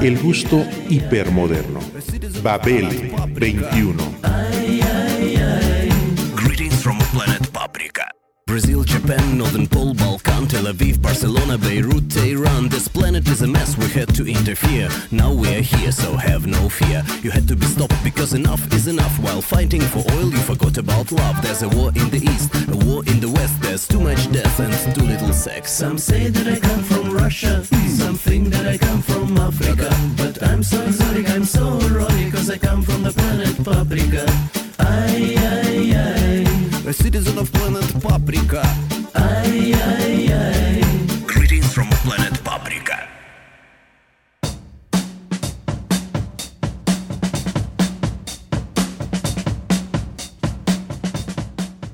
El gusto hipermoderno. Babel XXI. Greetings from planet Paprika. Brazil, Japan, Northern Pole, Balkan, Tel Aviv, Barcelona, Beirut, Tehran. This planet is a mess, we had to interfere. Now we are here, so have no fear. You had to be stopped because enough is enough. While fighting for oil, you forgot about love. There's a war in the east, a war in the west. There's too much death and too little sex. Some say that I come from Russia, some think that I come from Africa. But I'm so exotic, I'm so heroic, cause I come from the planet Paprika. Ay, ay, ay. A citizen of planet Paprika. Ay, ay, ay. Greetings from planet Paprika.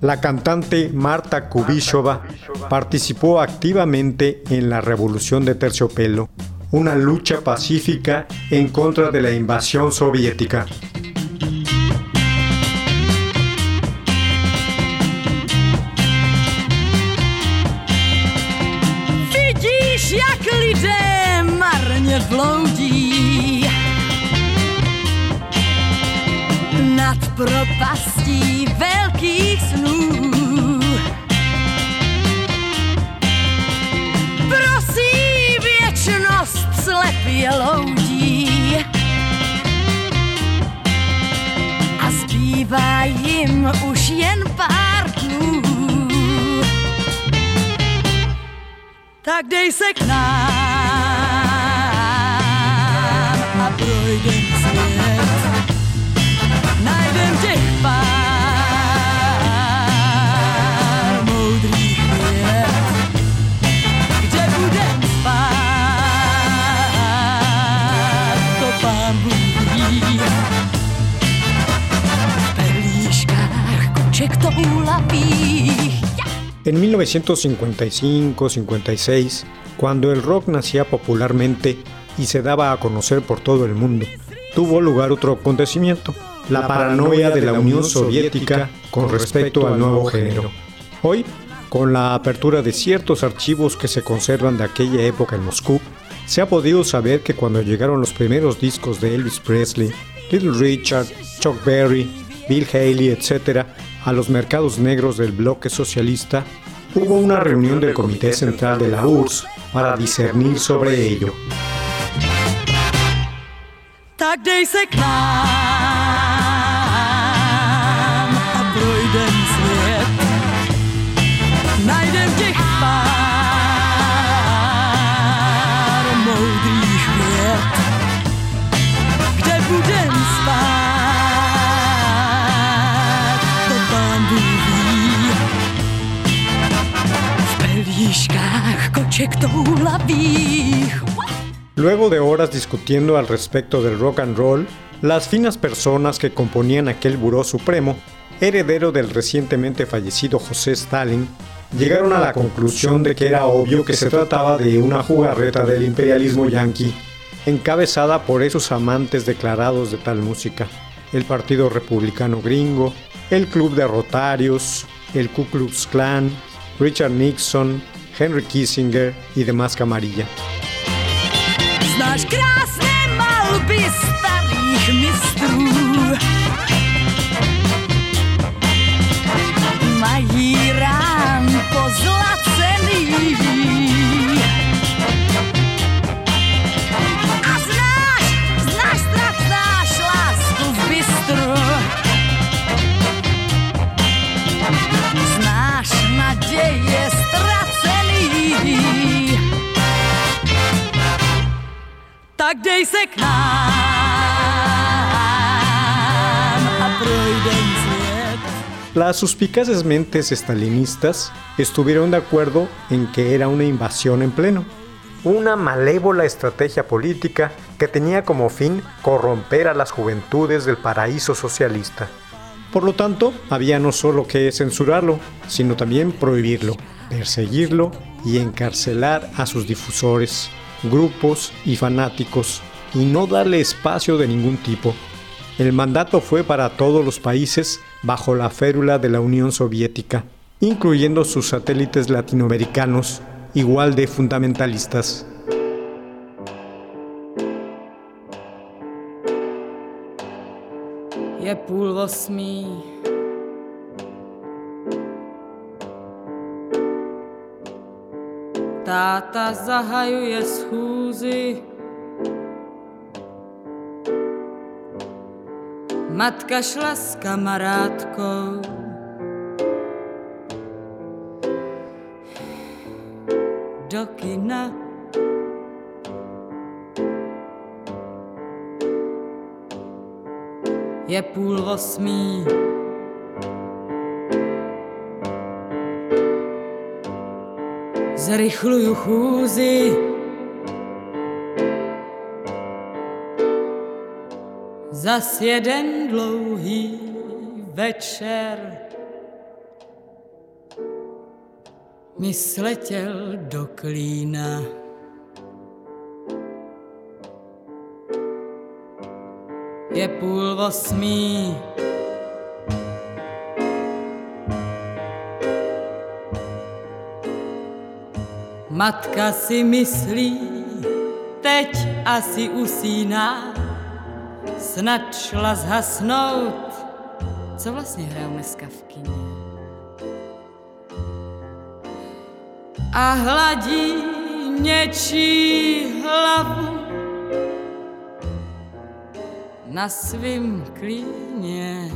La cantante Marta Kubišová participó activamente en la Revolución de Terciopelo, una lucha pacífica en contra de la invasión soviética. Bloudí nad propastí velkých snů. Prosí věčnost slepě loudí a zbývá jim už jen pár dnů. Tak dej se k nám a projdem svět, najdem těch pár moudrých vět, kde budem spát, to pán Bůh ví. V perlíškách koček toulavých. En 1955-56, cuando el rock nacía popularmente y se daba a conocer por todo el mundo, tuvo lugar otro acontecimiento, la paranoia de la Unión Soviética con respecto al nuevo género. Hoy, con la apertura de ciertos archivos que se conservan de aquella época en Moscú, se ha podido saber que cuando llegaron los primeros discos de Elvis Presley, Little Richard, Chuck Berry, Bill Haley, etc., a los mercados negros del bloque socialista, hubo una reunión del Comité Central de la URSS para discernir sobre ello. Tak dej se k nám a projdem svět, najdem těch pár moudrých vět, kde budem spát, to pán Bůh ví. V pelíškách koček toulavých. Luego de horas discutiendo al respecto del rock and roll, las finas personas que componían aquel buró supremo, heredero del recientemente fallecido José Stalin, llegaron a la conclusión de que era obvio que se trataba de una jugarreta del imperialismo yanqui, encabezada por esos amantes declarados de tal música, el Partido Republicano Gringo, el Club de Rotarios, el Ku Klux Klan, Richard Nixon, Henry Kissinger y demás camarilla. Znáš krásné malby starých mistrů, mají rám pozlacený. A znáš strach, znáš lásku v bistru, znáš naděje ztracený. Tak dej se k nám a projdem svět. Las suspicaces mentes estalinistas estuvieron de acuerdo en que era una invasión en pleno una malévola estrategia política que tenía como fin corromper a las juventudes del paraíso socialista. Por lo tanto, había no solo que censurarlo, sino también prohibirlo, perseguirlo y encarcelar a sus difusores, grupos y fanáticos, y no darle espacio de ningún tipo. El mandato fue para todos los países bajo la férula de la Unión Soviética, incluyendo sus satélites latinoamericanos, igual de fundamentalistas. Je půl osmý. Táta zahajuje schůzi. Matka šla s kamarádkou. Do kina. Je půl osmý. Zrychluju chůzi. Zas jeden dlouhý večer mi sletěl do klína. Je půl osmý. Matka si myslí, teď asi usíná, snad šla zhasnout. Co vlastně hrajou dneska v kině? A hladí něčí hlavu na svým klíně.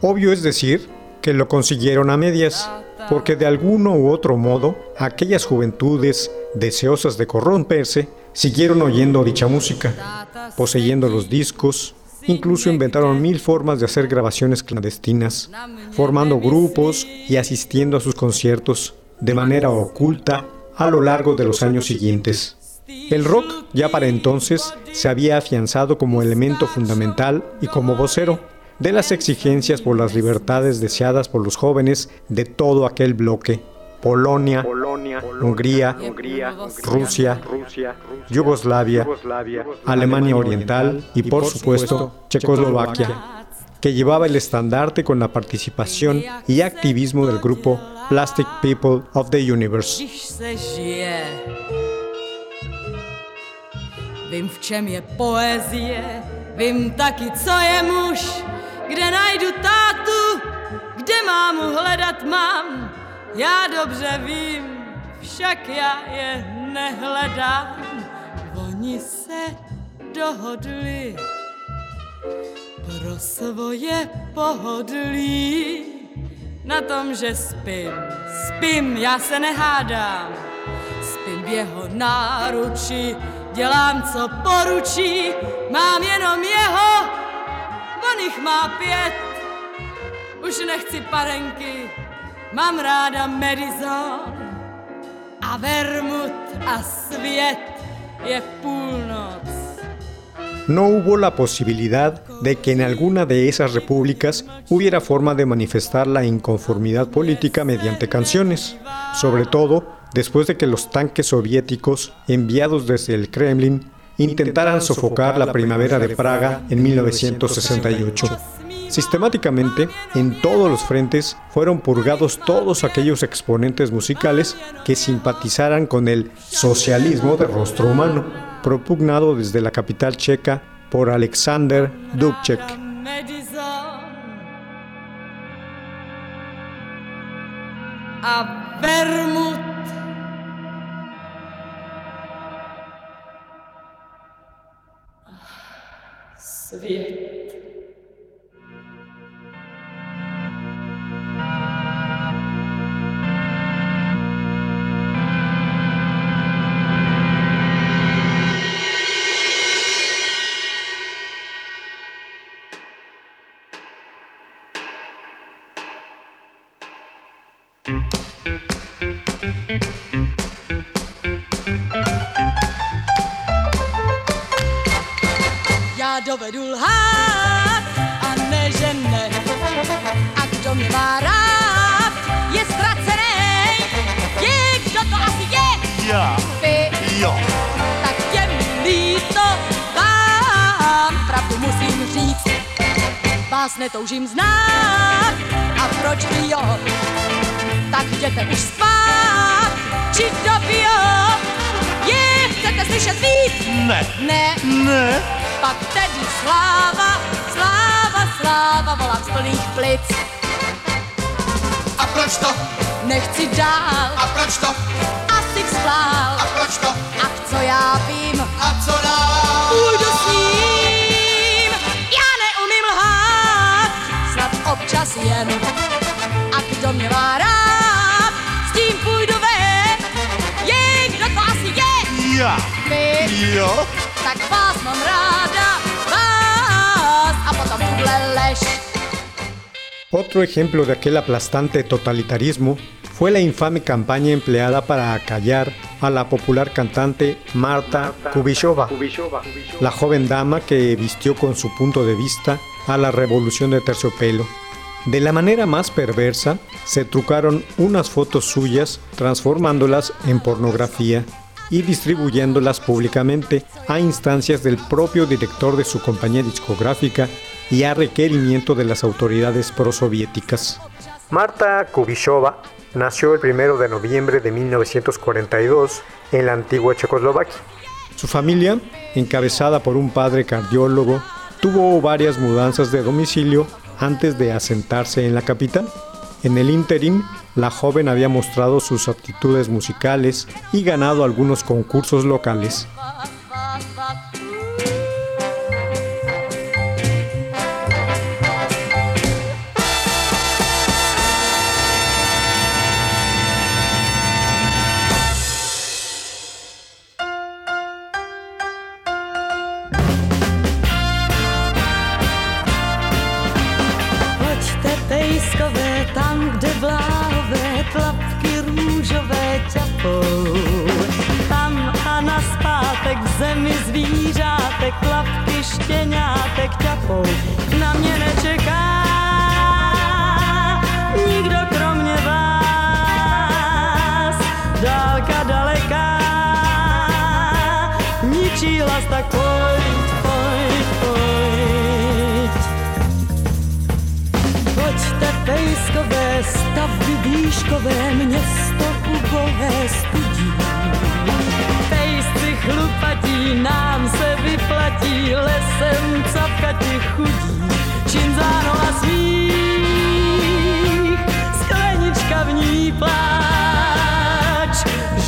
Obvio es decir que lo consiguieron a medias, porque de alguno u otro modo aquellas juventudes deseosas de corromperse siguieron oyendo dicha música, poseyendo los discos. Incluso inventaron 1000 formas de hacer grabaciones clandestinas, formando grupos y asistiendo a sus conciertos de manera oculta a lo largo de los años siguientes. El rock ya para entonces se había afianzado como elemento fundamental y como vocero de las exigencias por las libertades deseadas por los jóvenes de todo aquel bloque. Polonia, Hungría, Rusia, Yugoslavia, Alemania Oriental y por supuesto Checoslovaquia, que llevaba el estandarte con la participación y activismo del grupo Plastic People of the Universe. Vím, v čem je poezie, vím taky, co je muž, kde najdu tátu, kde mámu hledat mám. Já dobře vím, však já je nehledám. Oni se dohodli pro svoje pohodlí. Na tom, že spím, já se nehádám. Spím v jeho náruči, dělám, co poručí. Mám jenom jeho, on jich má 5. Už nechci parenky, mám ráda medizon a vermut a svět, je půlnoc. No hubo la posibilidad de que en alguna de esas repúblicas hubiera forma de manifestar la inconformidad política mediante canciones, sobre todo después de que los tanques soviéticos enviados desde el Kremlin intentaran sofocar la primavera de Praga en 1968. Sistemáticamente, en todos los frentes fueron purgados todos aquellos exponentes musicales que simpatizaran con el socialismo de rostro humano, propugnado desde la capital checa por Alexander Dubček. kdo vedu lhát a ne, že ne. A kdo mě má rád, je ztracenej. Je, kdo to asi je? Já. Ty. Jo. Tak je mi líto, vám pravdu musím říct. Vás netoužím znát, a proč by jo? Tak jděte už spát, či kdo by jo? Je, chcete slyšet víc? Ne. Ne. Ne. Pak tedy sláva, sláva, sláva, volám z plných plic. A proč to? Nechci dál. A proč to? Asi vzplál. A proč to? Ach, co já vím. A co dál? Půjdu s ním. Já neumím lhát, snad občas jen. A kdo mě má rád, s tím půjdu ven. Je, kdo to asi je? Já. Vy. Jo. Tak vás mám ráda, vás, a potom tuhle lež. Otro ejemplo de aquel aplastante totalitarismo fue la infame campaña empleada para acallar a la popular cantante Marta Kubišová, la joven dama que vistió con su punto de vista a la revolución de terciopelo. De la manera más perversa, se trucaron unas fotos suyas transformándolas en pornografía y distribuyéndolas públicamente a instancias del propio director de su compañía discográfica y a requerimiento de las autoridades prosoviéticas. Marta Kubišová nació el 1 de noviembre de 1942 en la antigua Checoslovaquia. Su familia, encabezada por un padre cardiólogo, tuvo varias mudanzas de domicilio antes de asentarse en la capital. En el ínterim, la joven había mostrado sus aptitudes musicales y ganado algunos concursos locales. Na mě nečeká nikdo kromě vás. Dálka daleká ničí las, tak pojď, pojď, pojď. Pojďte pejskové, stavby blížkové, město ubohé studí. Pejsci chlupatí, nám se vyplatí, lesem capkati chudí. Činzáno a smích, sklenička v ní pláč.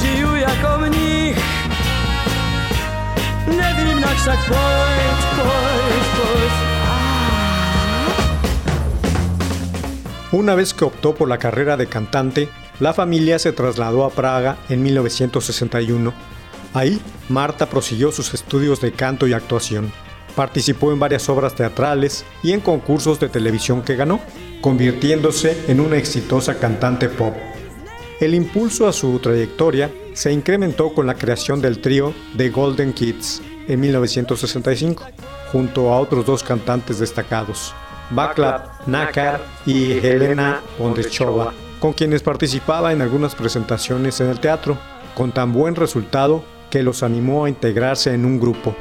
Žiju jako mních, nevím nač, tak pojď, pojď, pojď. Una vez que optó por la carrera de cantante, la familia se trasladó a Praga en 1961. Ahí, Marta prosiguió sus estudios de canto y actuación. Participó en varias obras teatrales y en concursos de televisión que ganó, convirtiéndose en una exitosa cantante pop. El impulso a su trayectoria se incrementó con la creación del trío The Golden Kids en 1965, junto a otros dos cantantes destacados, Václav Havel y Helena Bondrechova, con quienes participaba en algunas presentaciones en el teatro, con tan buen resultado que los animó a integrarse en un grupo.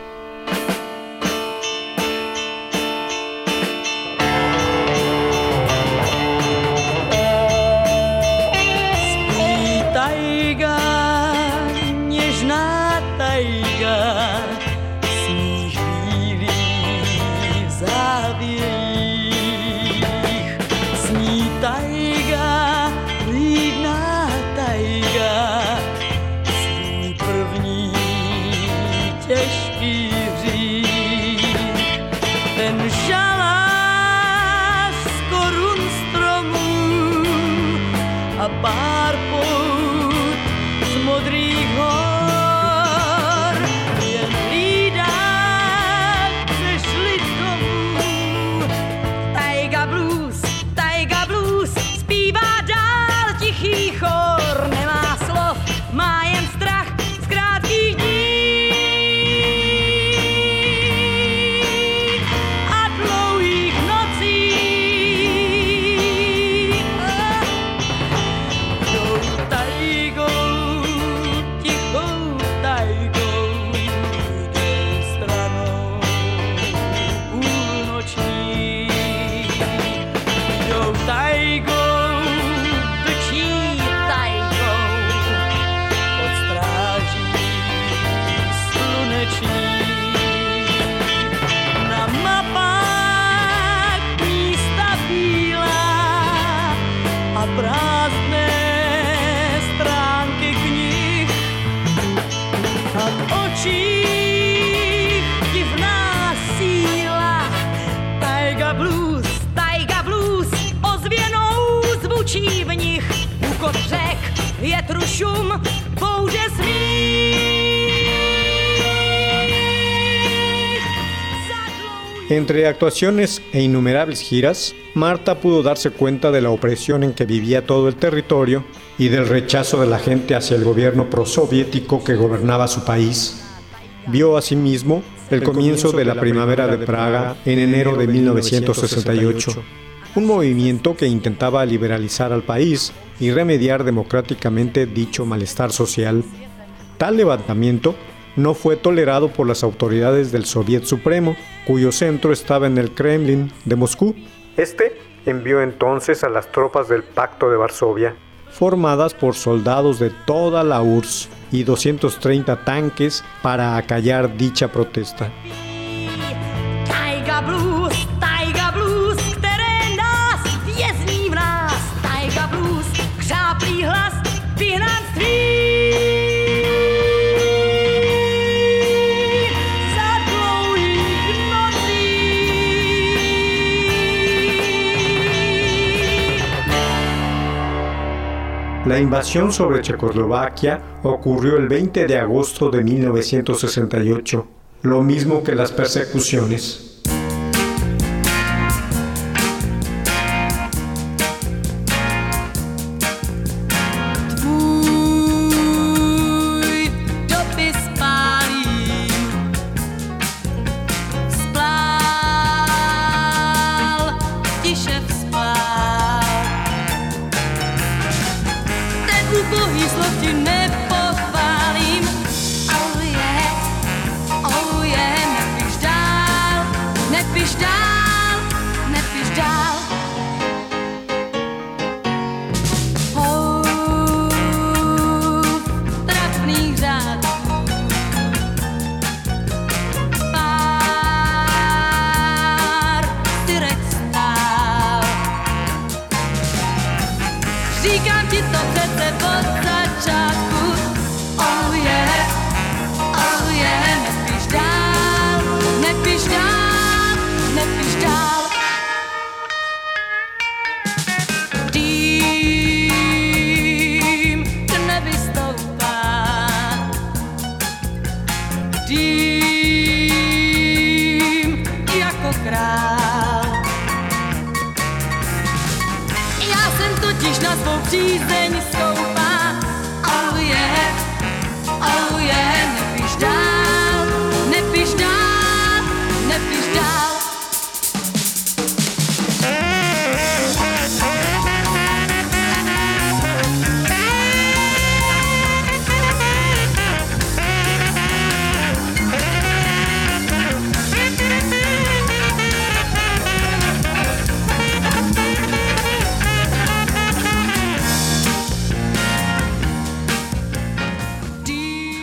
a prázdné stránky knih a v očích divná síla. Taiga blues ozvěnou zvučí v nich. Hukot řek, větru šum, bouře smích. Entre actuaciones e innumerables giras, Marta pudo darse cuenta de la opresión en que vivía todo el territorio y del rechazo de la gente hacia el gobierno prosoviético que gobernaba su país. Vio asimismo el comienzo de la Primavera de Praga en enero de 1968, un movimiento que intentaba liberalizar al país y remediar democráticamente dicho malestar social. Tal levantamiento no fue tolerado por las autoridades del Soviet Supremo, cuyo centro estaba en el Kremlin de Moscú. Este envió entonces a las tropas del Pacto de Varsovia, formadas por soldados de toda la URSS y 230 tanques para acallar dicha protesta. Taiga blues, které nás vězní v nás. Taiga blues, křáplý hlas vyhnanství. La invasión sobre Checoslovaquia ocurrió el 20 de agosto de 1968, lo mismo que las persecuciones.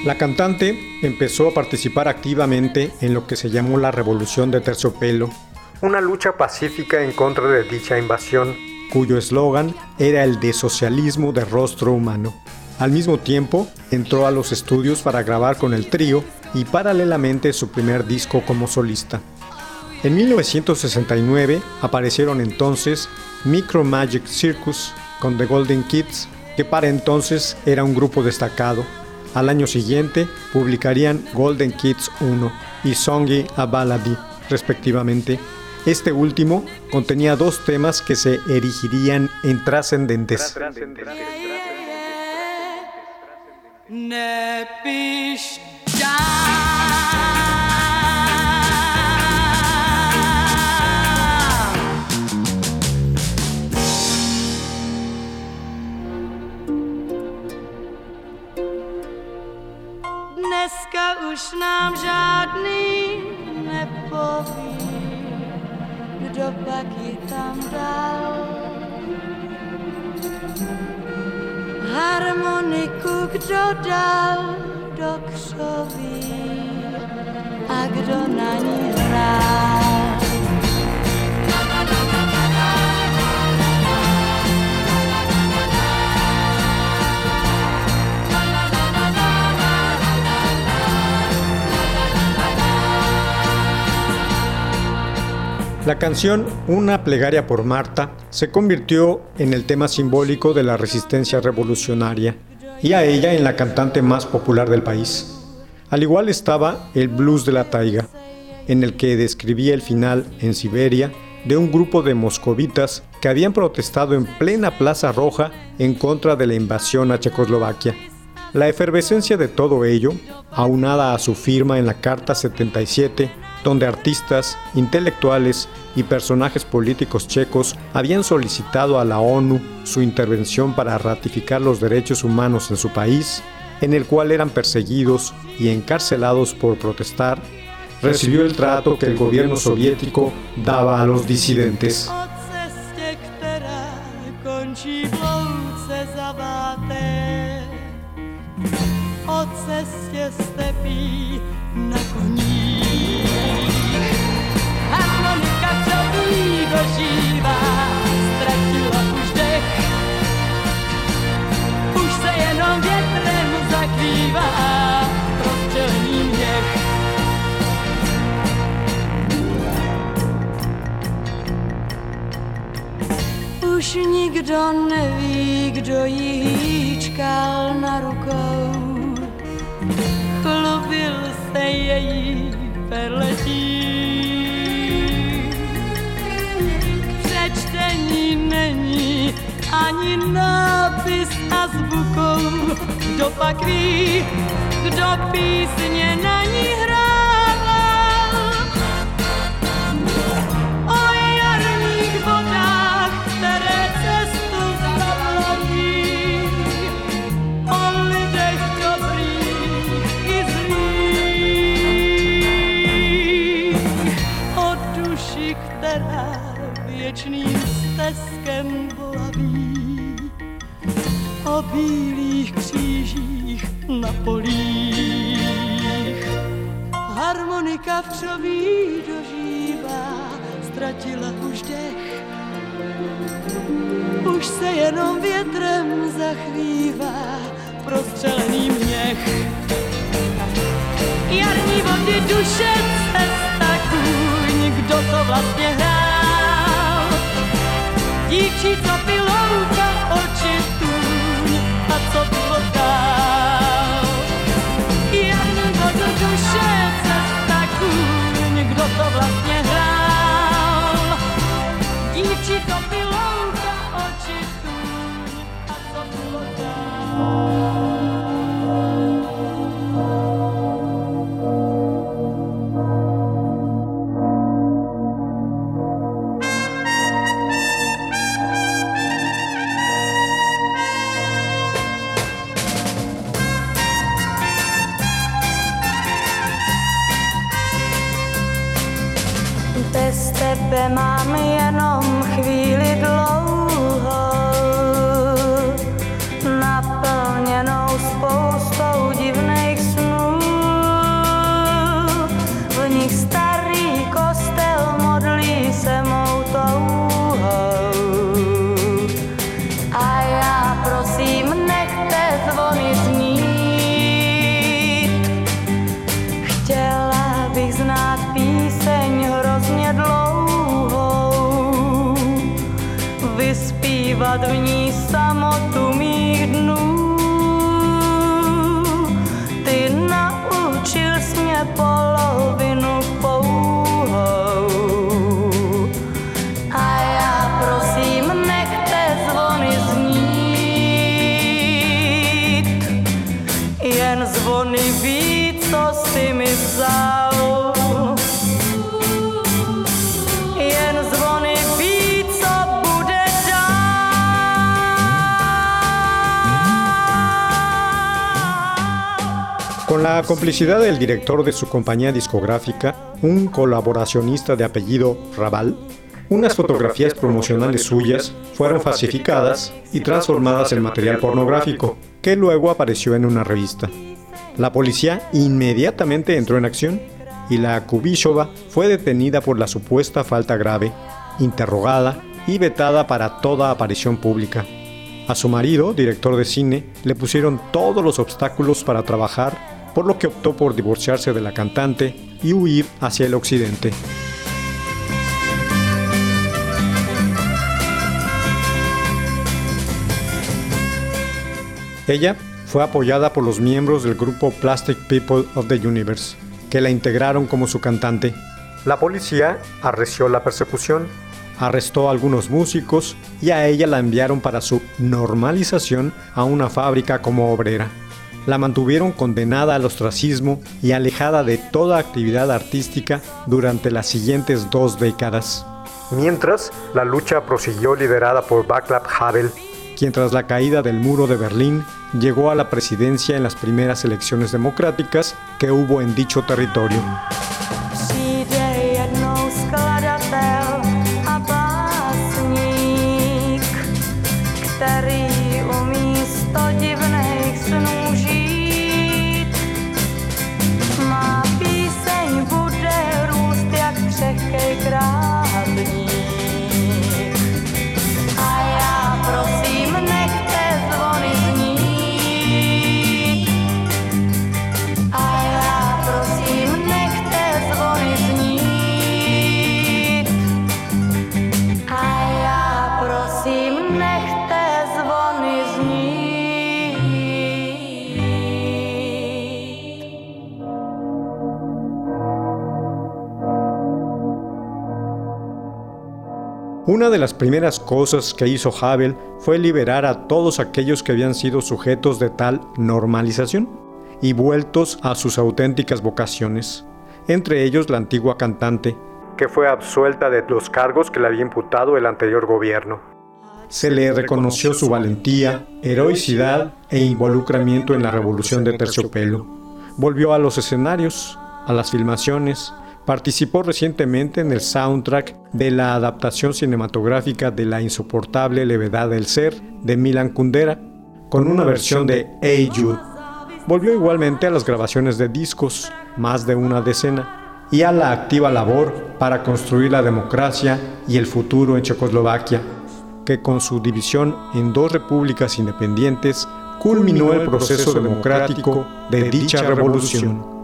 La cantante empezó a participar activamente en lo que se llamó la Revolución de Terciopelo, una lucha pacífica en contra de dicha invasión, cuyo eslogan era el de socialismo de rostro humano. Al mismo tiempo, entró a los estudios para grabar con el trío y paralelamente su primer disco como solista. En 1969 aparecieron entonces Micro Magic Circus con The Golden Kids, que para entonces era un grupo destacado. Al año siguiente publicarían Golden Kids 1 y Songi Abaladi, respectivamente. Este último contenía dos temas que se erigirían en trascendentes. Dneska už nám žádný nepoví, kdo pak ji tam dal. Harmoniku kdo dal do křoví a kdo na ní hrál. La canción Una plegaria por Marta se convirtió en el tema simbólico de la resistencia revolucionaria y a ella en la cantante más popular del país. Al igual estaba el Blues de la Taiga, en el que describía el final en Siberia de un grupo de moscovitas que habían protestado en plena Plaza Roja en contra de la invasión a Checoslovaquia. La efervescencia de todo ello, aunada a su firma en la Carta 77, donde artistas, intelectuales y personajes políticos checos habían solicitado a la ONU su intervención para ratificar los derechos humanos en su país, en el cual eran perseguidos y encarcelados por protestar, recibió el trato que el gobierno soviético daba a los disidentes. Už nikdo neví, kdo ji hýčkal na rukou, chlubil se její perletí. Přečtení není ani nápis a zvukou, kdo pak ví, kdo písně na ní hrával. O jarních vodách, které cestu zaplavili, o lidech dobrých i zlých, o duši, která věčným steskem plaví, o bílých křížích na polích. Harmonika vřoví dožívá, ztratila už dech, už se jenom větrem zachvívá prostřelený měch. Jarní vody duše cesta kůň, kdo to vlastně hrál? Dívčí, co pilouka oči tůň, a co pivotál? Jarní vodu duše cesta kůň, kdo to vlastně hrál? Dívčí, co pilouka oči tůň, a co pivotál? Bez tebe mám jenom chvíli dlouhou, naplněnou spoustou divných snů. V nich starý kostel modlí se mou touhou. A já prosím, nechte zvony znít. Chtěla bych znát píseň hrozně dlouhou, vyspívat v ní samotu mých dnů. Ty naučil jsi mě polovinu pouhou. A já prosím, nechte zvony znít. Jen zvony ví, co jsi mi vzal. Con la complicidad del director de su compañía discográfica, un colaboracionista de apellido Raval, unas fotografías promocionales suyas fueron falsificadas y transformadas en material pornográfico, que luego apareció en una revista. La policía inmediatamente entró en acción y la Kubišová fue detenida por la supuesta falta grave, interrogada y vetada para toda aparición pública. A su marido, director de cine, le pusieron todos los obstáculos para trabajar, por lo que optó por divorciarse de la cantante y huir hacia el occidente. Ella fue apoyada por los miembros del grupo Plastic People of the Universe, que la integraron como su cantante. La policía arreció la persecución, arrestó a algunos músicos y a ella la enviaron para su normalización a una fábrica como obrera. La mantuvieron condenada al ostracismo y alejada de toda actividad artística durante las siguientes 2 décadas. Mientras, la lucha prosiguió liderada por Václav Havel, quien tras la caída del muro de Berlín llegó a la presidencia en las primeras elecciones democráticas que hubo en dicho territorio. Una de las primeras cosas que hizo Havel fue liberar a todos aquellos que habían sido sujetos de tal normalización y vueltos a sus auténticas vocaciones, entre ellos la antigua cantante, que fue absuelta de los cargos que le había imputado el anterior gobierno. Se le reconoció su valentía, heroicidad e involucramiento en la Revolución de Terciopelo. Volvió a los escenarios, a las filmaciones. Participó recientemente en el soundtrack de la adaptación cinematográfica de La insoportable levedad del ser de Milan Kundera, con una versión de Hey Jude. Volvió igualmente a las grabaciones de discos, más de una decena, y a la activa labor para construir la democracia y el futuro en Checoslovaquia, que con su división en 2 repúblicas independientes culminó el proceso democrático de dicha revolución.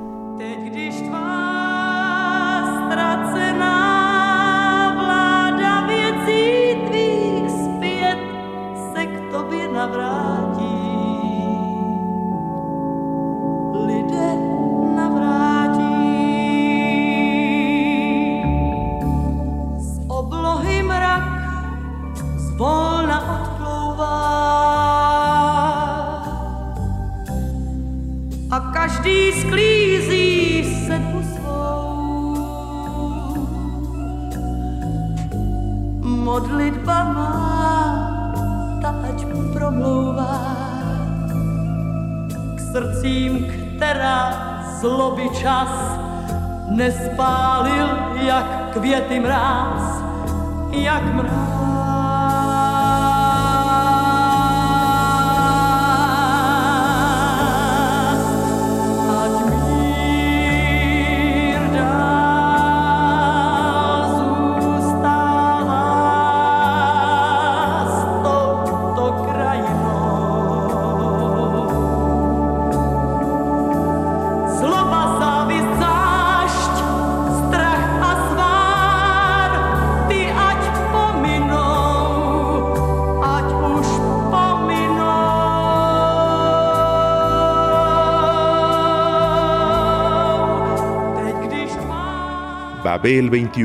Babel XXI,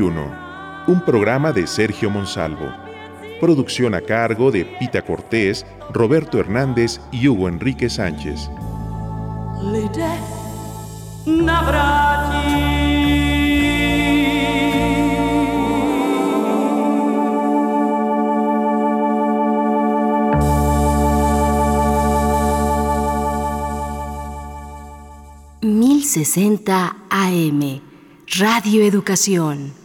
un programa de Sergio Monsalvo. Producción a cargo de Pita Cortés, Roberto Hernández y Hugo Enrique Sánchez. Lidé navrátí. AM Radio Educación.